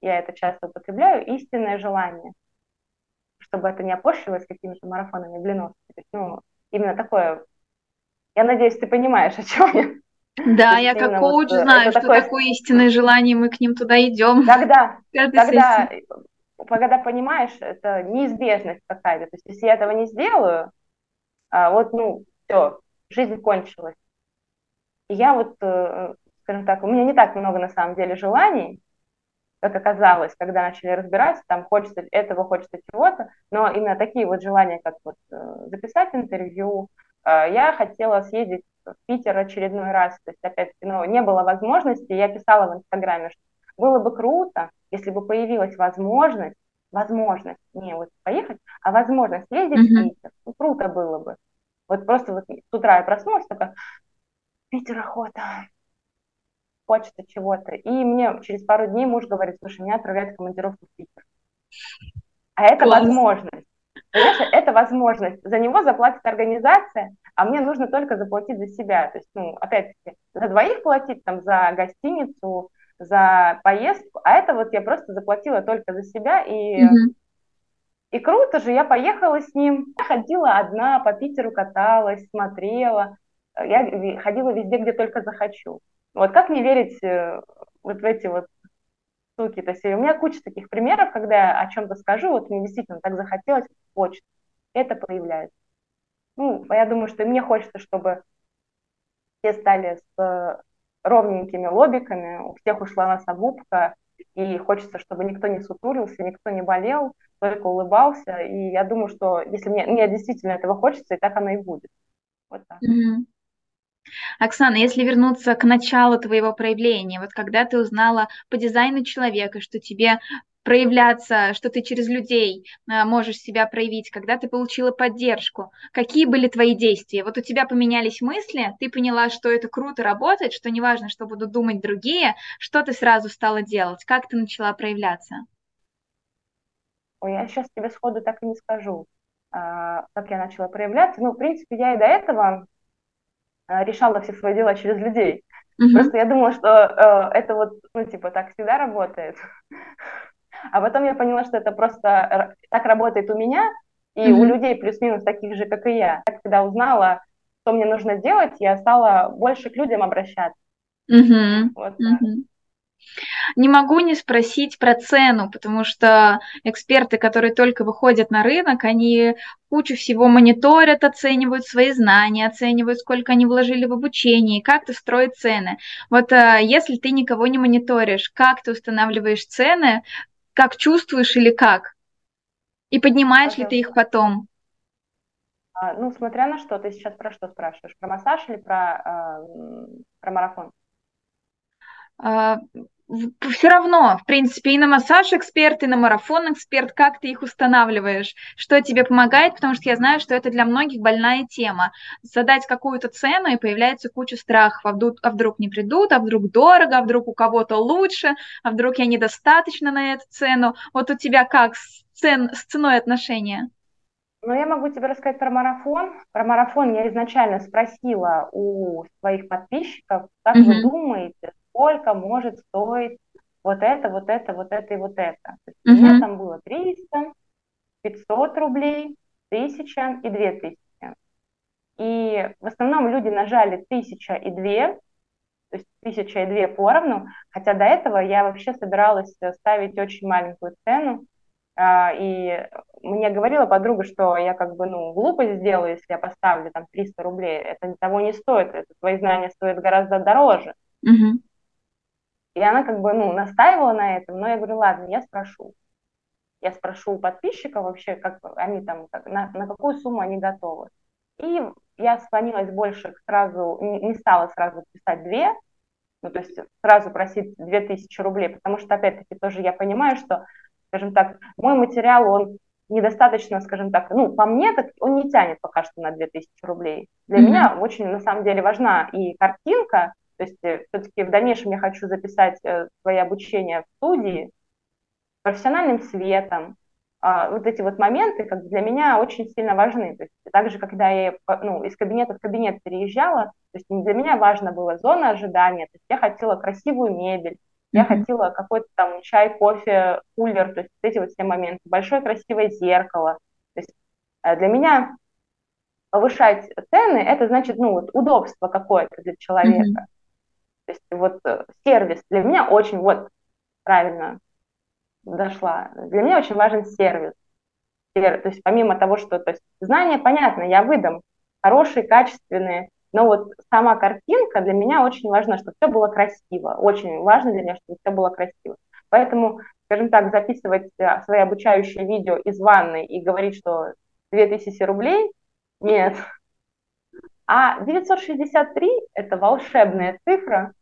я это часто употребляю, истинное желание, чтобы это не опошлилось какими-то марафонами Блиновской. Именно такое Я надеюсь, ты понимаешь, о чем я. Да, я как коуч вот знаю, что такое истинное желание, мы к ним туда идем. Когда понимаешь, это неизбежность какая-то. То есть, если я этого не сделаю, вот, ну, все, жизнь кончилась. И я вот, скажем так, у меня не так много на самом деле желаний, как оказалось, когда начали разбираться, там хочется этого, хочется чего-то, но именно такие вот желания, как вот записать интервью, я хотела съездить в Питер очередной раз, то есть опять-таки, ну, не было возможности, я писала в Инстаграме, что было бы круто, если бы появилась возможность, не вот поехать, а возможность съездить в Питер, ну, круто было бы. Вот просто вот с утра я проснулась, такая, Питер охота, хочется чего-то. И мне через пару дней муж говорит, слушай, меня отправляют в командировку в Питер. А это класс. Возможность. Понимаешь, это возможность. За него заплатит организация, а мне нужно только заплатить за себя. То есть, ну, опять-таки, за двоих платить, там, за гостиницу, за поездку, а это вот я просто заплатила только за себя. И, и круто же, я поехала с ним. Я ходила одна, по Питеру каталась, смотрела. Я ходила везде, где только захочу. Вот как не верить вот в эти вот штуки? То есть у меня куча таких примеров, когда я о чем-то скажу, вот мне действительно так захотелось, хочется. Это появляется. Ну, я думаю, что мне хочется, чтобы все стали с ровненькими лобиками, у всех ушла носогубка, и хочется, чтобы никто не сутулился, никто не болел, только улыбался. И я думаю, что если мне действительно этого хочется, и так оно и будет. Вот так. Оксана, если вернуться к началу твоего проявления, вот когда ты узнала по дизайну человека, что тебе проявляться, что ты через людей можешь себя проявить, когда ты получила поддержку, какие были твои действия? Вот у тебя поменялись мысли, ты поняла, что это круто работает, что неважно, что будут думать другие, что ты сразу стала делать, как ты начала проявляться? Ой, я сейчас тебе сходу так и не скажу, как я начала проявляться. Ну, в принципе, я и до этого решала все свои дела через людей. Просто я думала, что это вот, ну, типа, так всегда работает. А потом я поняла, что это просто так работает у меня и у людей плюс-минус таких же, как и я. Я когда узнала, что мне нужно делать, я стала больше к людям обращаться. Вот так. Не могу не спросить про цену, потому что эксперты, которые только выходят на рынок, они кучу всего мониторят, оценивают свои знания, оценивают, сколько они вложили в обучение, как ты строишь цены. Вот если ты никого не мониторишь, как ты устанавливаешь цены, как чувствуешь или как? И поднимаешь ли ты их потом? Ну, смотря на что, ты сейчас про что спрашиваешь? Про массаж или про марафон? Все равно, в принципе, и на массаж эксперт, и на марафон эксперт, как ты их устанавливаешь, что тебе помогает, потому что я знаю, что это для многих больная тема. Задать какую-то цену, и появляется куча страхов, а вдруг не придут, а вдруг дорого, а вдруг у кого-то лучше, а вдруг я недостаточно на эту цену. Вот у тебя как с ценой отношения? Ну, я могу тебе рассказать про марафон. Про марафон я изначально спросила у своих подписчиков, как вы думаете, сколько может стоить вот это. У меня там было 300, 500 рублей, 1000 и 2000. И в основном люди нажали 1000 и 2, то есть 1000 и 2 поровну, хотя до этого я вообще собиралась ставить очень маленькую цену. И мне говорила подруга, что я как бы, ну, глупость сделаю, если я поставлю там 300 рублей. Это того не стоит, это твои знания стоят гораздо дороже. И она как бы, ну, настаивала на этом, но я говорю, ладно, я спрошу. Я спрошу у подписчиков вообще, как они там, на какую сумму они готовы. И я склонилась больше сразу, не стала сразу писать 2, ну, то есть сразу просить 2000 рублей, потому что, опять-таки, тоже я понимаю, что, скажем так, мой материал, он недостаточно, скажем так, ну, по мне, так он не тянет пока что на 2000 рублей. Для меня очень, на самом деле, важна и картинка. То есть все-таки в дальнейшем я хочу записать свои обучения в студии, профессиональным светом. Вот эти вот моменты как для меня очень сильно важны. То есть так же, когда я, ну, из кабинета в кабинет переезжала, то есть для меня важна была зона ожидания. То есть я хотела красивую мебель, я хотела какой-то там чай, кофе, кулер, то есть вот эти вот все моменты. Большое красивое зеркало. То есть для меня повышать цены, это значит, ну, вот, удобство какое-то для человека. Mm-hmm. То есть вот сервис для меня очень, вот, правильно дошла, для меня очень важен сервис. То есть помимо того, что, то есть знания, понятно, я выдам, хорошие, качественные, но вот сама картинка для меня очень важна, чтобы все было красиво, очень важно для меня, чтобы все было красиво. Поэтому, скажем так, записывать свои обучающие видео из ванны и говорить, что 2000 рублей, нет. А 963 – это волшебная цифра,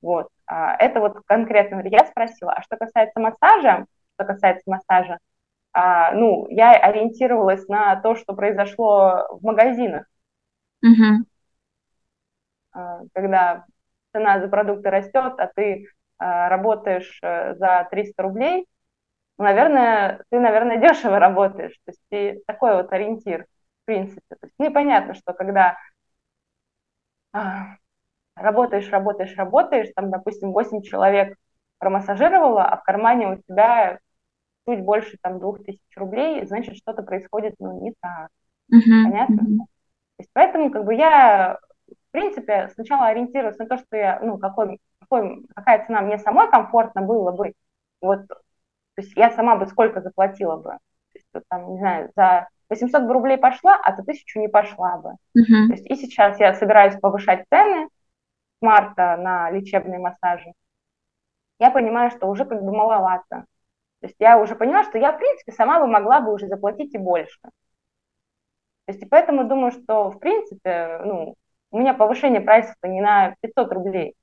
вот, это вот конкретно, я спросила, а что касается массажа, ну, я ориентировалась на то, что произошло в магазинах, mm-hmm. когда цена за продукты растет, а ты работаешь за 300 рублей, ты, наверное, дешево работаешь, то есть ты такой вот ориентир, в принципе. То есть, ну, и понятно, что когда работаешь, там, допустим, 8 человек промассажировало, а в кармане у тебя... чуть больше там 2000 рублей, значит, что-то происходит, ну, не так. Uh-huh. Понятно? Uh-huh. То есть, поэтому, как бы, я, в принципе, сначала ориентируюсь на то, что я, ну, какая цена мне самой комфортно было бы, вот, то есть я сама бы сколько заплатила бы, то есть, вот, там, не знаю, за 800 бы рублей пошла, а за 1000 не пошла бы. Uh-huh. То есть и сейчас я собираюсь повышать цены с марта на лечебные массажи, я понимаю, что уже, как бы, маловато. То есть я уже поняла, что я, в принципе, сама бы могла бы уже заплатить и больше. То есть и поэтому думаю, что, в принципе, ну, у меня повышение прайса-то не на 500 рублей. То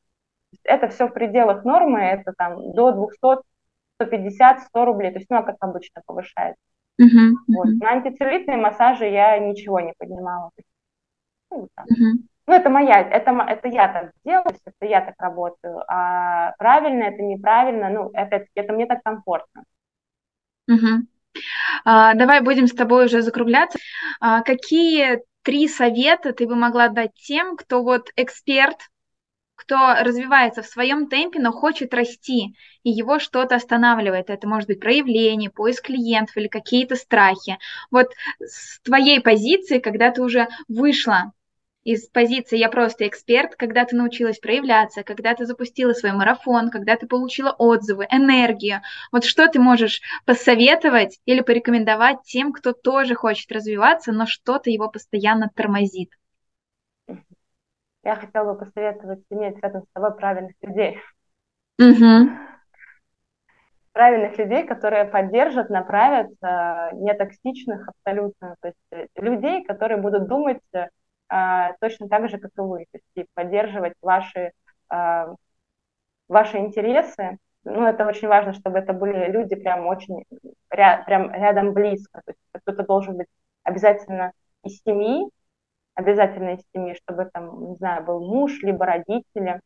есть это все в пределах нормы, это там до 200, 150, 100 рублей. То есть, ну, как обычно повышается. Uh-huh, uh-huh. Вот. На антицеллюлитные массажи я ничего не поднимала. Ну, uh-huh. Ну это моя, это я так делаю, это я так работаю. А правильно, это неправильно, ну, опять-таки, это мне так комфортно. Угу. Давай будем с тобой уже закругляться. Какие 3 совета ты бы могла дать тем, кто вот эксперт, кто развивается в своем темпе, но хочет расти, и его что-то останавливает? Это может быть проявление, поиск клиентов или какие-то страхи. Вот с твоей позиции, когда ты уже вышла из позиции «я просто эксперт», когда ты научилась проявляться, когда ты запустила свой марафон, когда ты получила отзывы, энергию. Вот что ты можешь посоветовать или порекомендовать тем, кто тоже хочет развиваться, но что-то его постоянно тормозит? Я хотела бы посоветовать иметь рядом с собой правильных людей. Угу. Правильных людей, которые поддержат, направят, нетоксичных абсолютно. То есть людей, которые будут думать точно так же, как и вы, то есть поддерживать ваши интересы. Ну, это очень важно, чтобы это были люди прям очень прям рядом близко. То есть кто-то должен быть обязательно из семьи, чтобы там, не знаю, был муж, либо родители.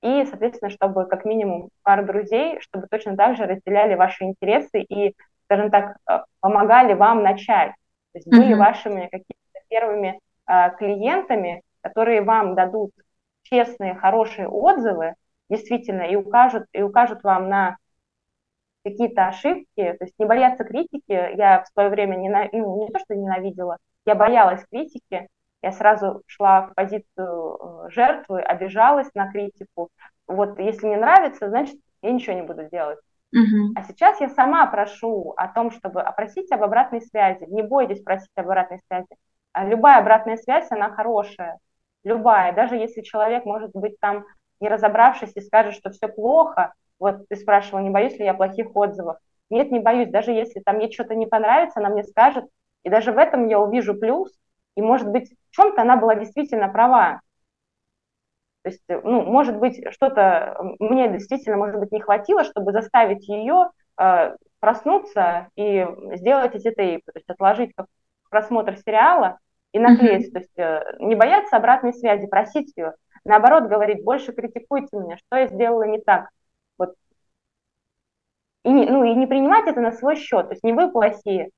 И, соответственно, чтобы как минимум пара друзей, чтобы точно так же разделяли ваши интересы и, скажем так, помогали вам начать. То есть были вашими какими-то первыми клиентами, которые вам дадут честные, хорошие отзывы, действительно, и укажут вам на какие-то ошибки, то есть не бояться критики. Я в свое время не то что ненавидела, я боялась критики, я сразу шла в позицию жертвы, обижалась на критику. Вот если не нравится, значит, я ничего не буду делать. Uh-huh. А сейчас я сама прошу о том, чтобы просить об обратной связи. Не бойтесь просить об обратной связи. Любая обратная связь, она хорошая, любая, даже если человек, может быть, там, не разобравшись и скажет, что все плохо, вот ты спрашивал, не боюсь ли я плохих отзывов, нет, не боюсь, даже если там мне что-то не понравится, она мне скажет, и даже в этом я увижу плюс, и, может быть, в чем-то она была действительно права, то есть, ну, может быть, что-то мне действительно, может быть, не хватило, чтобы заставить ее проснуться и сделать эти тейпы, то есть отложить как просмотр сериала и наклеить, mm-hmm. то есть не бояться обратной связи, просить ее, наоборот, говорить, больше критикуйте меня, что я сделала не так, вот, и не принимать это на свой счет, то есть не вы плохие,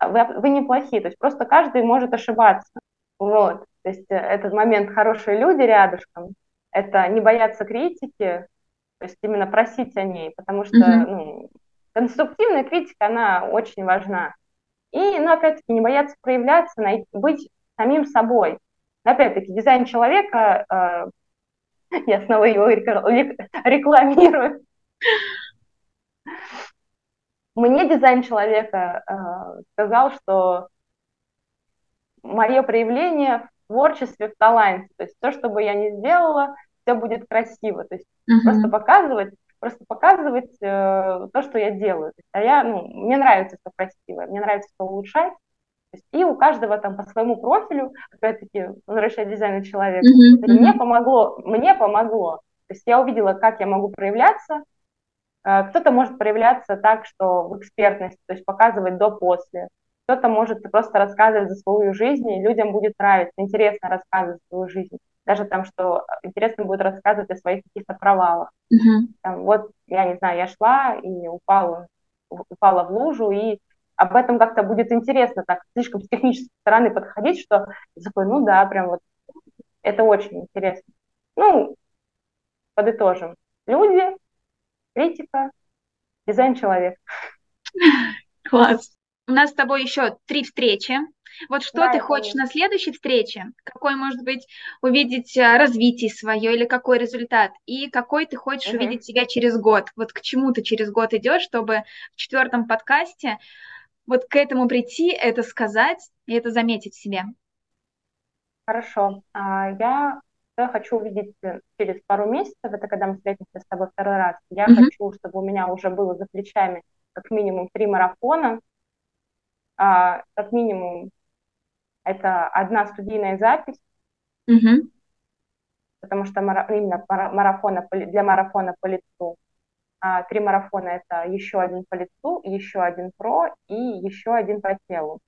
вы не плохие, то есть просто каждый может ошибаться, вот, то есть этот момент, хорошие люди рядышком, это не бояться критики, то есть именно просить о ней, потому что, mm-hmm. ну, конструктивная критика, она очень важна. И, ну, опять-таки, не бояться проявляться, быть самим собой. Опять-таки, дизайн человека, я снова его рекламирую. Мне дизайн человека сказал, что мое проявление в творчестве, в таланте, то есть то, что бы я ни сделала, все будет красиво, то есть просто показывать то, что я делаю. Мне нравится все красивое, мне нравится все улучшать. И у каждого там по своему профилю, опять-таки, возвращая дизайн человека, мне помогло. То есть я увидела, как я могу проявляться. Кто-то может проявляться так, что в экспертности, то есть показывать до-после. Кто-то может просто рассказывать за свою жизнь, и людям будет нравиться, интересно рассказывать за свою жизнь. Даже там, что интересно будет рассказывать о своих каких-то провалах. Там, вот, я не знаю, я шла и упала в лужу, и об этом как-то будет интересно так слишком с технической стороны подходить, что такой, ну да, прям вот это очень интересно. Ну, подытожим. Люди, критика, дизайн человека. Класс. У нас с тобой еще 3 встречи. Вот что ты хочешь на следующей встрече? Какой, может быть, увидеть развитие свое или какой результат? И какой ты хочешь увидеть себя через год? Вот к чему ты через год идешь, чтобы в 4-м подкасте вот к этому прийти, это сказать и это заметить в себе? Хорошо. Я хочу увидеть через пару месяцев, это когда мы встретимся с тобой второй раз. Я хочу, чтобы у меня уже было за плечами как минимум 3 марафона. Как минимум, это 1 студийная запись, потому что именно для марафона по лицу. 3 марафона – это еще 1 по лицу, еще 1 про и еще 1 по телу.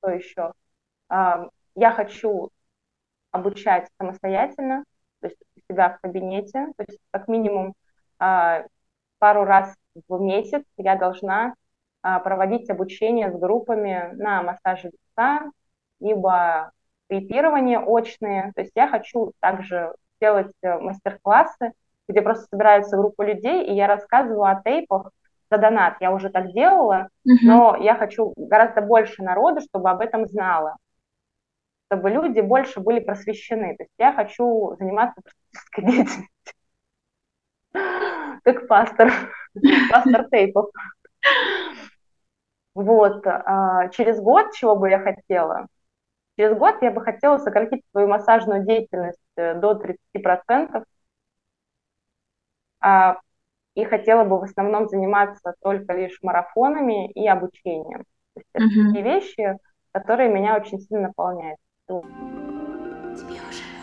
Что еще? Я хочу обучать самостоятельно, то есть у себя в кабинете, то есть как минимум пару раз в месяц я должна проводить обучение с группами на массаже лица, либо тейпирование очные. То есть я хочу также делать мастер-классы, где просто собирается группа людей, и я рассказываю о тейпах за донат. Я уже так делала, но я хочу гораздо больше народу, чтобы об этом знало, чтобы люди больше были просвещены. То есть я хочу заниматься просветительской деятельностью, как пастор тейпов. Вот, через год, чего бы я хотела? Через год я бы хотела сократить свою массажную деятельность до 30%. И хотела бы в основном заниматься только лишь марафонами и обучением. То есть это такие вещи, которые меня очень сильно наполняют. Тебе уже